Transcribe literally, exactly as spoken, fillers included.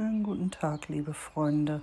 Schönen guten Tag, liebe Freunde.